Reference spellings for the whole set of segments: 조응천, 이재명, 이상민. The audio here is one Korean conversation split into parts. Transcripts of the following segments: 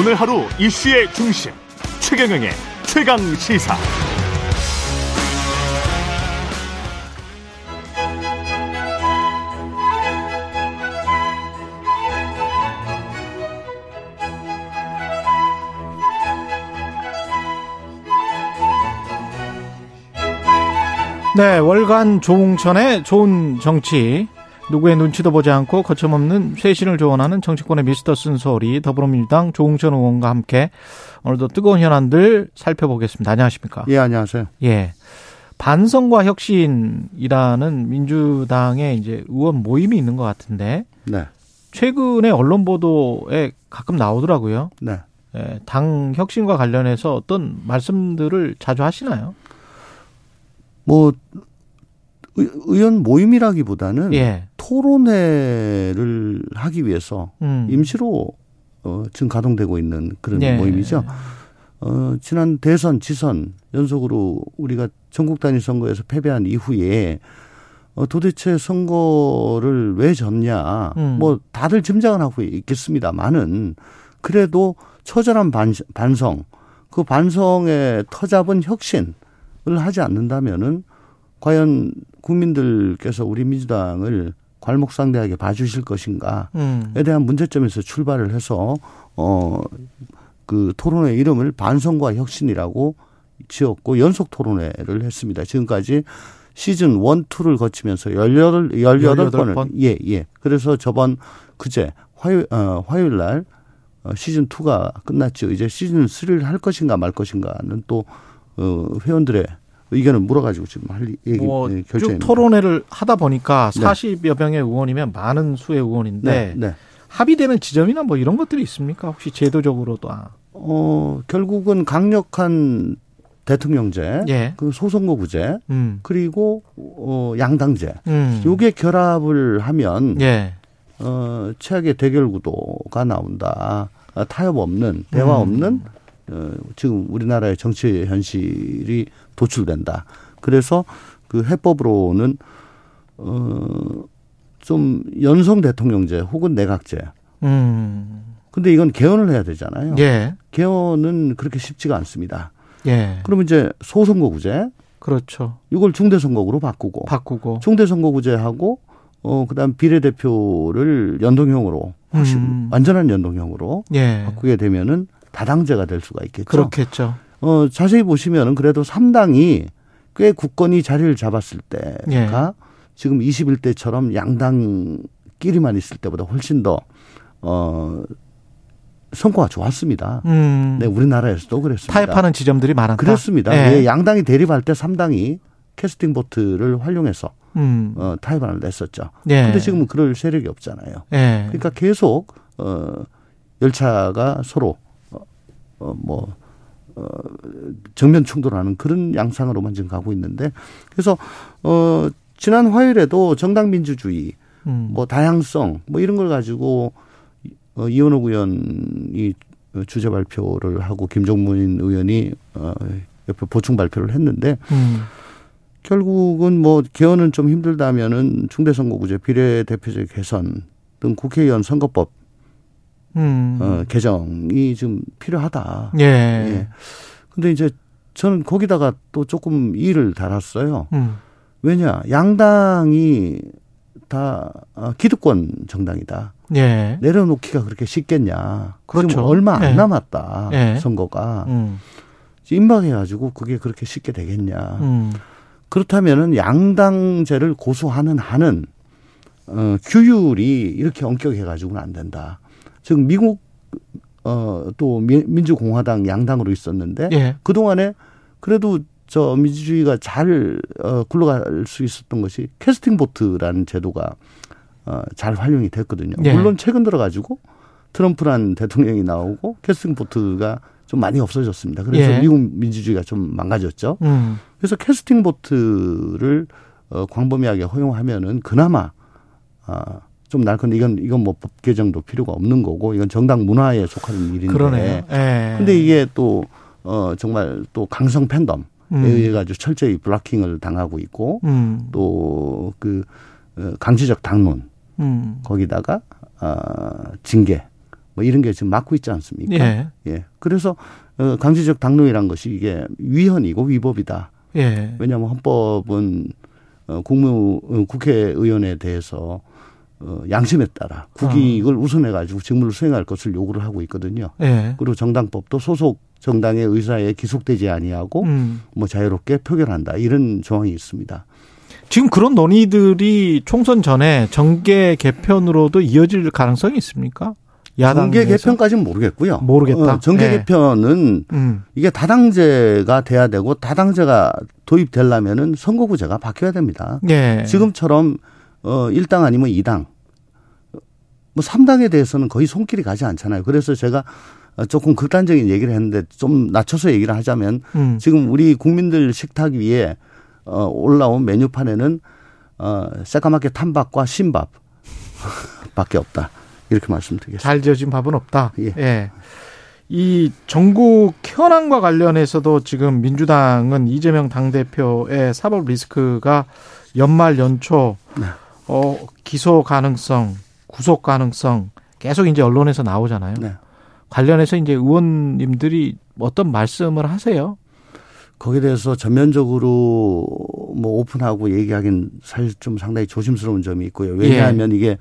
오늘 하루 이슈의 중심 최경영의 최강시사. 네, 월간 조응천의 좋은 정치, 누구의 눈치도 보지 않고 거침없는 쇄신을 조언하는 정치권의 미스터 쓴소리, 더불어민주당 조응천 의원과 함께 오늘도 뜨거운 현안들 살펴보겠습니다. 안녕하십니까? 예, 안녕하세요. 예, 반성과 혁신이라는 민주당의 이제 의원 모임이 있는 것 같은데, 네, 최근에 언론 보도에 가끔 나오더라고요. 네, 예, 당 혁신과 관련해서 어떤 말씀들을 자주 하시나요? 뭐 의원 모임이라기보다는, 예, 토론회를 하기 위해서 임시로 지금 가동되고 있는 그런, 예, 모임이죠. 지난 대선, 지선 연속으로 우리가 전국 단위 선거에서 패배한 이후에 도대체 선거를 왜 졌냐, 뭐 다들 짐작은 하고 있겠습니다만은, 그래도 처절한 반성, 그 반성의 터잡은 혁신 을 하지 않는다면은 과연 국민들께서 우리 민주당을 괄목상대하게 봐주실 것인가에 대한 문제점에서 출발을 해서 그 토론회의 이름을 반성과 혁신이라고 지었고 연속 토론회를 했습니다. 지금까지 시즌 1, 2를 거치면서 18번을. 예, 예. 그래서 저번 그제 화요일 날 시즌 2가 끝났죠. 이제 시즌 3를 할 것인가 말 것인가는 또 회원들의 의견을 물어가지고 지금 할 얘기, 뭐, 결정입니다. 쭉 토론회를 하다 보니까 40여 명의 의원이면 많은 수의 의원인데, 네, 네, 합의되는 지점이나 뭐 이런 것들이 있습니까? 혹시 제도적으로도? 결국은 강력한 대통령제, 예, 그 소선거구제, 그리고 양당제, 요게 결합을 하면, 예, 최악의 대결 구도가 나온다. 타협 없는, 대화 없는 지금 우리나라의 정치 현실이 도출된다. 그래서 그 해법으로는 좀 연성 대통령제 혹은 내각제. 근데 이건 개헌을 해야 되잖아요. 예. 개헌은 그렇게 쉽지가 않습니다. 예. 그러면 이제 소선거구제. 그렇죠. 이걸 중대선거구로 바꾸고. 중대선거구제하고 그다음 비례대표를 연동형으로 완전한 연동형으로, 예, 바꾸게 되면은 다당제가 될 수가 있겠죠. 그렇겠죠. 자세히 보시면은 그래도 3당이 꽤 국권이 자리를 잡았을 때가, 예, 지금 21대처럼 양당끼리만 있을 때보다 훨씬 더 성과가 좋았습니다. 네, 우리나라에서도 그랬습니다. 타협하는 지점들이 많았다. 그렇습니다. 예. 예, 양당이 대립할 때 3당이 캐스팅 보트를 활용해서 타협안을 냈었죠. 그런데, 예, 지금은 그럴 세력이 없잖아요. 예. 그러니까 계속 열차가 서로 정면 충돌하는 그런 양상으로만 지금 가고 있는데, 그래서 지난 화요일에도 정당 민주주의, 뭐 다양성, 뭐 이런 걸 가지고 이원욱 의원이 주제 발표를 하고 김종문 의원이 옆에 보충 발표를 했는데, 결국은 뭐 개헌은 좀 힘들다면은 중대선거구제, 비례대표제 개선 등 국회의원 선거법 개정이 좀 필요하다. 예. 예. 근데 이제 저는 거기다가 또 조금 이의를 달았어요. 왜냐, 양당이 다 기득권 정당이다. 예. 내려놓기가 그렇게 쉽겠냐. 그렇죠. 지금 얼마 안, 예, 남았다. 예. 선거가. 임박해가지고 그게 그렇게 쉽게 되겠냐. 그렇다면은 양당제를 고수하는 한은 규율이 이렇게 엄격해가지고는 안 된다. 지금 미국 또 민주공화당 양당으로 있었는데, 예, 그동안에 그래도 저 민주주의가 잘 굴러갈 수 있었던 것이 캐스팅 보트라는 제도가 잘 활용이 됐거든요. 예. 물론 최근 들어가지고 트럼프라는 대통령이 나오고 캐스팅 보트가 좀 많이 없어졌습니다. 그래서, 예, 미국 민주주의가 좀 망가졌죠. 그래서 캐스팅 보트를 광범위하게 허용하면은 그나마 좀 날 건데, 이건 뭐 법 개정도 필요가 없는 거고, 이건 정당 문화에 속하는 일인데. 그러네요. 근데 이게 또, 정말 또 강성 팬덤에 의해가지고 철저히 블락킹을 당하고 있고, 또 그 강제적 당론, 거기다가 징계, 뭐 이런 게 지금 막고 있지 않습니까? 예. 예. 그래서 강제적 당론이란 것이 이게 위헌이고 위법이다. 예. 왜냐하면 헌법은 국회의원에 대해서 양심에 따라 국익을 우선해가지고 직무를 수행할 것을 요구를 하고 있거든요. 예. 그리고 정당법도 소속 정당의 의사에 기속되지 아니하고 뭐 자유롭게 표결한다 이런 조항이 있습니다. 지금 그런 논의들이 총선 전에 정계 개편으로도 이어질 가능성이 있습니까? 정계 개편까지는 모르겠고요. 모르겠다. 정계 예. 개편은 이게 다당제가 돼야 되고 다당제가 도입되려면은 선거구제가 바뀌어야 됩니다. 예. 지금처럼 1당 아니면 2당, 뭐 3당에 대해서는 거의 손길이 가지 않잖아요. 그래서 제가 조금 극단적인 얘기를 했는데 좀 낮춰서 얘기를 하자면 지금 우리 국민들 식탁 위에 올라온 메뉴판에는 새까맣게 탄 밥과 신밥 밖에 없다. 이렇게 말씀드리겠습니다. 잘 지어진 밥은 없다. 예. 예. 이 전국 현황과 관련해서도 지금 민주당은 이재명 당대표의 사법 리스크가 연말 연초 네. 기소 가능성, 구속 가능성 계속 이제 언론에서 나오잖아요. 네. 관련해서 이제 의원님들이 어떤 말씀을 하세요? 거기에 대해서 전면적으로 뭐 오픈하고 얘기하기는 사실 좀 상당히 조심스러운 점이 있고요. 왜냐하면 예. 이게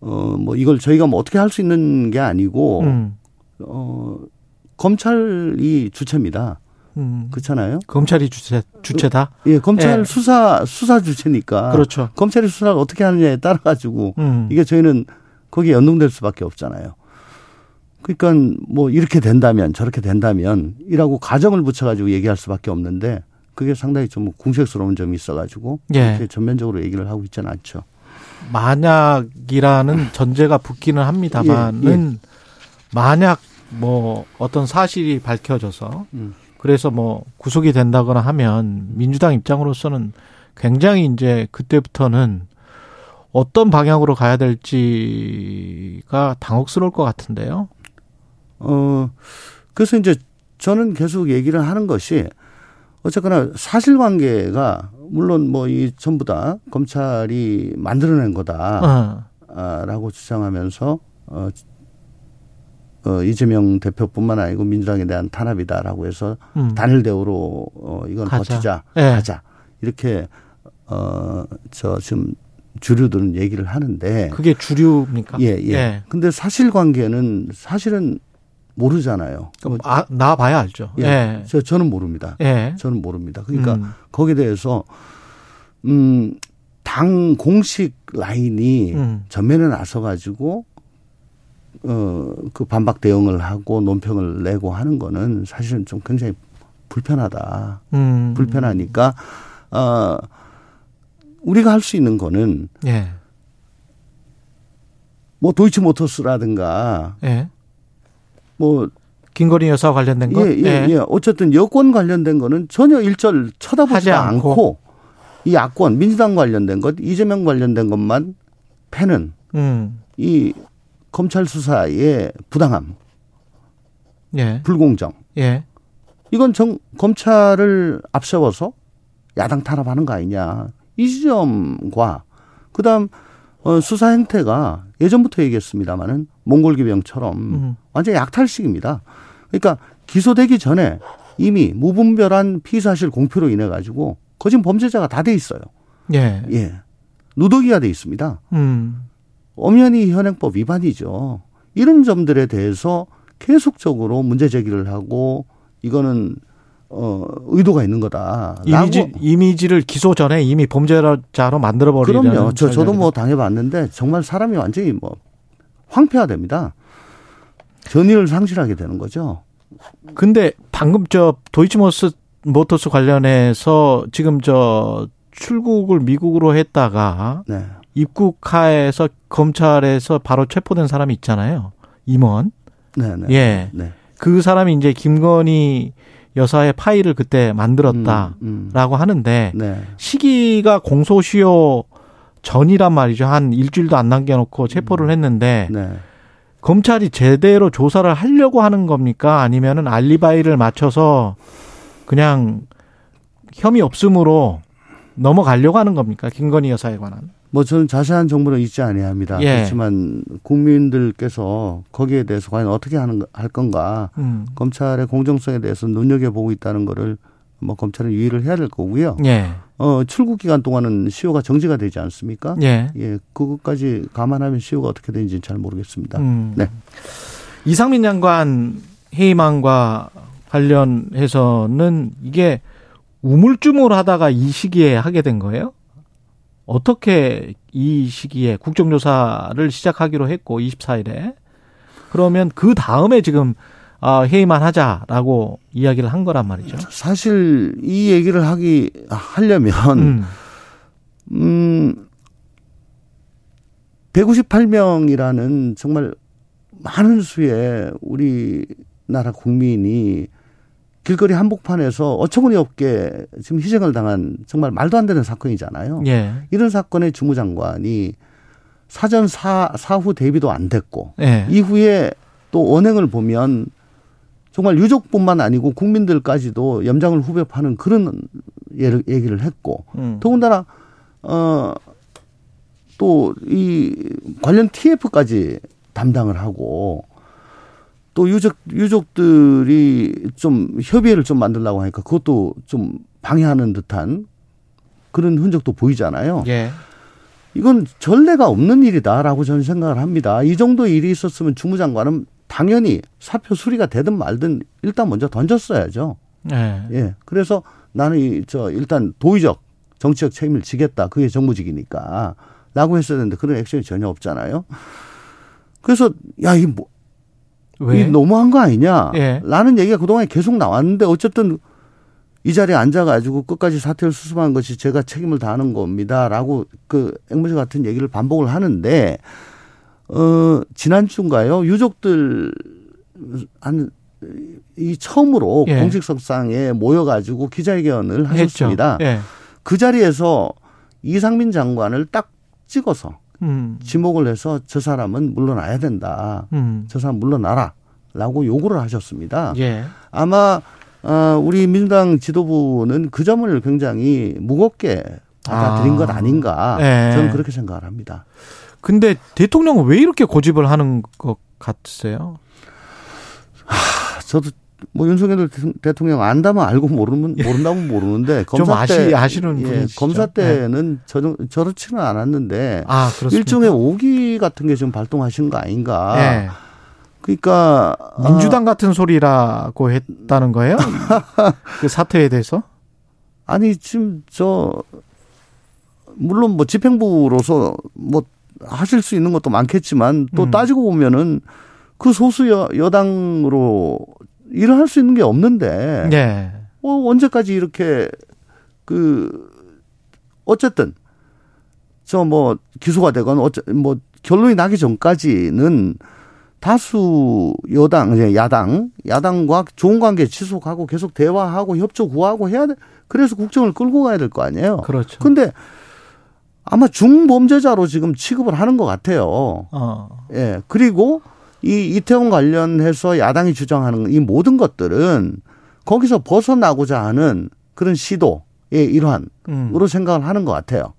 뭐 이걸 저희가 뭐 어떻게 할 수 있는 게 아니고 검찰이 주체입니다. 그렇잖아요. 검찰이 주체다. 예, 검찰 예. 수사 주체니까. 그렇죠. 검찰이 수사를 어떻게 하느냐에 따라 가지고 이게 저희는 거기에 연동될 수밖에 없잖아요. 그러니까 뭐 이렇게 된다면 저렇게 된다면이라고 가정을 붙여가지고 얘기할 수밖에 없는데 그게 상당히 좀 궁색스러운 점이 있어가지고 이렇게 예. 전면적으로 얘기를 하고 있지는 않죠. 만약이라는 전제가 붙기는 합니다만은 예, 예. 만약 뭐 어떤 사실이 밝혀져서 그래서 뭐 구속이 된다거나 하면 민주당 입장으로서는 굉장히 이제 그때부터는 어떤 방향으로 가야 될지가 당혹스러울 것 같은데요. 그래서 이제 저는 계속 얘기를 하는 것이 어쨌거나 사실관계가 물론 뭐 이 전부 다 검찰이 만들어낸 거다라고 주장하면서 이재명 대표뿐만 아니고 민주당에 대한 탄압이다라고 해서 단일 대우로 이건 버티자 하자 네. 이렇게 저 지금 주류들은 얘기를 하는데 그게 주류입니까? 예, 예. 네. 근데 사실관계는 사실은 모르잖아요. 아, 나와봐야 알죠. 예. 예. 저는 모릅니다. 예. 저는 모릅니다. 그러니까 거기에 대해서 당 공식 라인이 전면에 나서 가지고 그 반박 대응을 하고 논평을 내고 하는 거는 사실은 좀 굉장히 불편하다. 불편하니까 우리가 할 수 있는 거는 예. 뭐 도이치모터스라든가 예. 뭐 김건희 여사와 관련된 거? 예, 예, 예. 어쨌든 여권 관련된 거는 전혀 일절 쳐다보지 않고 이 야권 민주당 관련된 것 이재명 관련된 것만 패는 이 검찰 수사의 부당함, 예. 불공정. 예. 이건 검찰을 앞세워서 야당 탄압하는 거 아니냐. 이 지점과 그다음 수사 행태가 예전부터 얘기했습니다마는 몽골기병처럼 완전 약탈식입니다. 그러니까 기소되기 전에 이미 무분별한 피의사실 공표로 인해 가지고 거진 범죄자가 다 돼 있어요. 예, 예, 누더기가 돼 있습니다. 엄연히 현행법 위반이죠. 이런 점들에 대해서 계속적으로 문제 제기를 하고 이거는 의도가 있는 거다. 이미지를 기소 전에 이미 범죄자로 만들어버리는. 그럼요. 저도 뭐 당해봤는데 정말 사람이 완전히 뭐 황폐화됩니다. 전의를 상실하게 되는 거죠. 근데 방금 저 도이치모터스 관련해서 지금 저 출국을 미국으로 했다가 네. 입국하에서 검찰에서 바로 체포된 사람이 있잖아요. 임원. 네, 네. 예. 네. 그 사람이 이제 김건희 여사의 파일을 그때 만들었다라고 하는데 네. 시기가 공소시효 전이란 말이죠. 한 일주일도 안 남겨놓고 체포를 했는데 네. 검찰이 제대로 조사를 하려고 하는 겁니까? 아니면은 알리바이를 맞춰서 그냥 혐의 없음으로 넘어가려고 하는 겁니까? 김건희 여사에 관한. 뭐 저는 자세한 정보는 잊지 아니합니다. 예. 그렇지만 국민들께서 거기에 대해서 과연 어떻게 할 건가, 검찰의 공정성에 대해서 눈여겨보고 있다는 거를 뭐 검찰은 유의를 해야 될 거고요. 예. 출국 기간 동안은 시효가 정지가 되지 않습니까? 예. 예, 그것까지 감안하면 시효가 어떻게 되는지는 잘 모르겠습니다. 네. 이상민 장관 해임안과 관련해서는 이게 우물쭈물하다가 이 시기에 하게 된 거예요? 어떻게 이 시기에 국정조사를 시작하기로 했고 24일에 그러면 그 다음에 지금 회의만 하자라고 이야기를 한 거란 말이죠. 사실 이 얘기를 하려면 158명이라는 정말 많은 수의 우리나라 국민이 길거리 한복판에서 어처구니 없게 지금 희생을 당한 정말 말도 안 되는 사건이잖아요. 예. 이런 사건의 주무장관이 사전 사후 대비도 안 됐고 예. 이후에 또 언행을 보면 정말 유족뿐만 아니고 국민들까지도 염장을 후벼파는 그런 얘기를 했고 더군다나 또 이 관련 TF까지 담당을 하고 또 유족들이 좀 협의회를 좀 만들려고 하니까 그것도 좀 방해하는 듯한 그런 흔적도 보이잖아요. 예. 이건 전례가 없는 일이다라고 저는 생각을 합니다. 이 정도 일이 있었으면 주무장관은 당연히 사표 수리가 되든 말든 일단 먼저 던졌어야죠. 예. 예. 그래서 나는 일단 도의적 정치적 책임을 지겠다. 그게 정무직이니까. 라고 했어야 되는데 그런 액션이 전혀 없잖아요. 그래서 이 너무한 거 아니냐? 예. 라는 얘기가 그동안에 계속 나왔는데 어쨌든 이 자리에 앉아가지고 끝까지 사태를 수습한 것이 제가 책임을 다하는 겁니다. 라고 그 앵무새 같은 얘기를 반복을 하는데, 지난주인가요? 유족들, 처음으로 예. 공식석상에 모여가지고 기자회견을 하셨습니다. 예. 그 자리에서 이상민 장관을 딱 찍어서 지목을 해서 저 사람은 물러나야 된다. 저 사람 물러나라. 라고 요구를 하셨습니다. 예. 아마 우리 민주당 지도부는 그 점을 굉장히 무겁게 받아들인 것 아닌가. 예. 저는 그렇게 생각을 합니다. 근데 대통령은 왜 이렇게 고집을 하는 것 같으세요? 저도 뭐 윤석열 대통령 안다면 알고 모른다면 모르는데 검사 좀 아시는 분이시죠. 예, 검사 때는 저렇지는 않았는데 일종의 오기 같은 게 지금 발동하신 거 아닌가. 예. 그러니까 민주당 같은 소리라고 했다는 거예요? 그 사태에 대해서? 아니 지금 물론 뭐 집행부로서 뭐 하실 수 있는 것도 많겠지만 또 따지고 보면은 그 소수 여당으로 일을 할 수 있는 게 없는데, 네. 언제까지 이렇게, 어쨌든, 기소가 되건, 결론이 나기 전까지는 다수 야당과 좋은 관계 지속하고 계속 대화하고 협조 구하고 해야 돼. 그래서 국정을 끌고 가야 될 거 아니에요. 그렇죠. 근데 아마 중범죄자로 지금 취급을 하는 것 같아요. 예. 그리고, 이태원 관련해서 야당이 주장하는 이 모든 것들은 거기서 벗어나고자 하는 그런 시도의 일환으로 생각을 하는 것 같아요.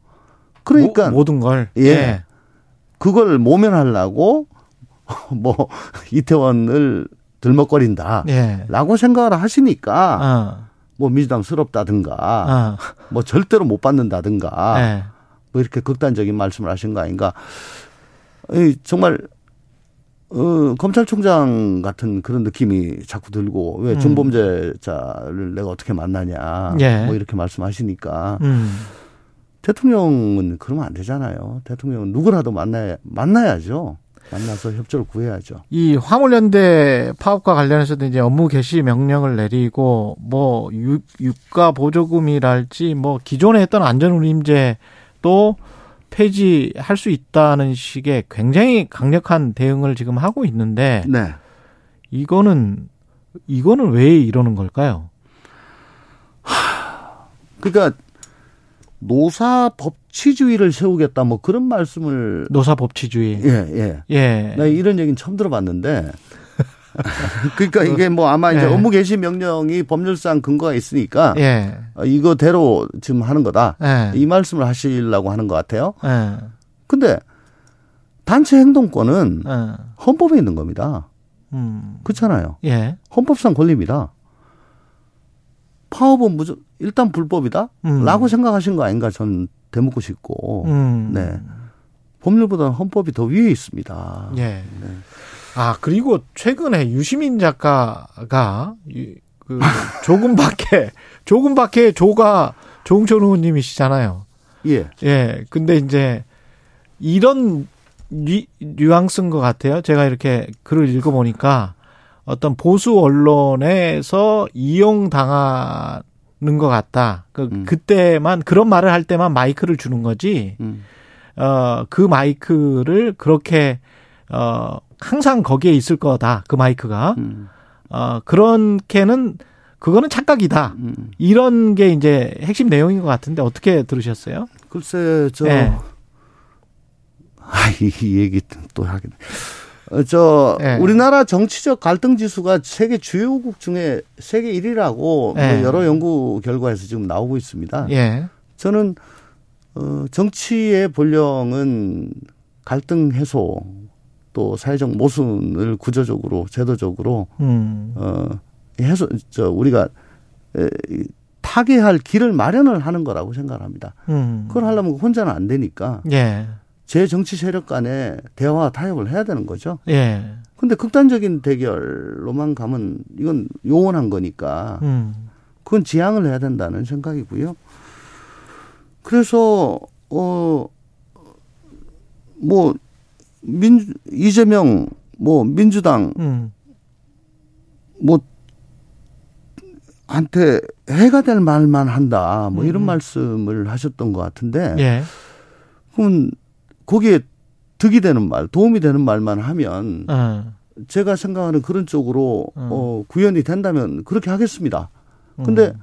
그러니까. 모든 걸. 예. 네. 그걸 모면하려고 이태원을 들먹거린다라고 네. 생각을 하시니까 민주당스럽다든가 절대로 못 받는다든가 네. 이렇게 극단적인 말씀을 하신 거 아닌가. 정말. 검찰총장 같은 그런 느낌이 자꾸 들고 왜 중범죄자를 내가 어떻게 만나냐 예. 이렇게 말씀하시니까 대통령은 그러면 안 되잖아요. 대통령은 누구라도 만나야죠. 만나서 협조를 구해야죠. 이 화물연대 파업과 관련해서도 이제 업무 개시 명령을 내리고 유가 보조금이랄지 기존에 했던 안전운임제 또 폐지할 수 있다는 식의 굉장히 강력한 대응을 지금 하고 있는데 네. 이거는 왜 이러는 걸까요? 그러니까 노사 법치주의를 세우겠다 그런 말씀을 노사 법치주의. 예. 나 이런 얘기는 처음 들어봤는데 그러니까 이게 뭐 아마 이제 업무 개시 명령이 법률상 근거가 있으니까 예. 이거대로 지금 하는 거다. 예. 이 말씀을 하시려고 하는 것 같아요. 예. 근데 단체 행동권은 예. 헌법에 있는 겁니다. 그렇잖아요. 예. 헌법상 권리입니다. 파업은 일단 불법이다? 라고 생각하신 거 아닌가 전 되묻고 싶고. 네. 법률보다는 헌법이 더 위에 있습니다. 예. 네. 아, 그리고 최근에 유시민 작가가 그 조금 밖에 조가 조응천 의원님이시잖아요. 예. 예. 근데 이제 이런 뉘앙스인 것 같아요. 제가 이렇게 글을 읽어보니까 어떤 보수 언론에서 이용당하는 것 같다. 그때만 그런 말을 할 때만 마이크를 주는 거지. 그 마이크를 그렇게 항상 거기에 있을 거다. 그 마이크가 그렇게는 그거는 착각이다. 이런 게 이제 핵심 내용인 것 같은데 어떻게 들으셨어요? 글쎄 네. 이 얘기 또 하긴. 네. 우리나라 정치적 갈등 지수가 세계 주요국 중에 세계 1위라고 네. 뭐 여러 연구 결과에서 지금 나오고 있습니다. 예. 저는 정치의 본령은 갈등 해소 또 사회적 모순을 구조적으로 제도적으로 해소 우리가 타개할 길을 마련을 하는 거라고 생각합니다. 그걸 하려면 혼자는 안 되니까. 예. 제 정치 세력 간에 대화와 타협을 해야 되는 거죠. 예. 근데 극단적인 대결로만 가면 이건 요원한 거니까 그건 지양을 해야 된다는 생각이고요. 그래서 이재명 민주당 한테 해가 될 말만 한다. 이런 말씀을 하셨던 것 같은데. 예. 그럼 거기에 득이 되는 말, 도움이 되는 말만 하면 제가 생각하는 그런 쪽으로 구현이 된다면 그렇게 하겠습니다. 그런데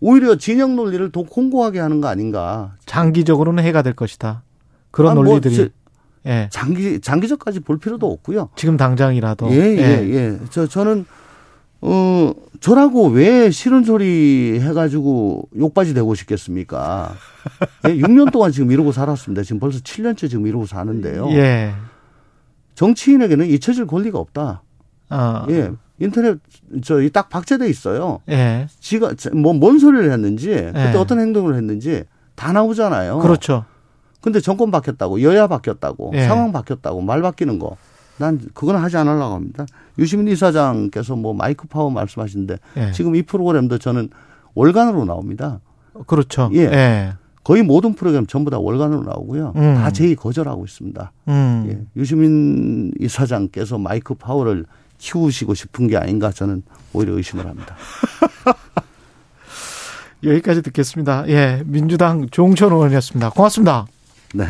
오히려 진영 논리를 더 공고하게 하는 거 아닌가. 장기적으로는 해가 될 것이다. 그런 논리들이. 예. 장기적까지 볼 필요도 없고요. 지금 당장이라도. 예. 저는 저라고 왜 싫은 소리 해가지고 욕받이 되고 싶겠습니까? 예, 6년 동안 지금 이러고 살았습니다. 지금 벌써 7년째 지금 이러고 사는데요. 예. 정치인에게는 잊혀질 권리가 없다. 예. 인터넷, 딱 박제돼 있어요. 예. 지가, 뭔 소리를 했는지, 그때 예. 어떤 행동을 했는지 다 나오잖아요. 그렇죠. 근데 정권 바뀌었다고, 여야 바뀌었다고, 예. 상황 바뀌었다고, 말 바뀌는 거. 난 그건 하지 않으려고 합니다. 유시민 이사장께서 마이크 파워 말씀하시는데 예. 지금 이 프로그램도 저는 월간으로 나옵니다. 그렇죠. 예. 예. 거의 모든 프로그램 전부 다 월간으로 나오고요. 다 제의 거절하고 있습니다. 예. 유시민 이사장께서 마이크 파워를 키우시고 싶은 게 아닌가 저는 오히려 의심을 합니다. 여기까지 듣겠습니다. 예. 민주당 조응천 의원이었습니다. 고맙습니다. 네.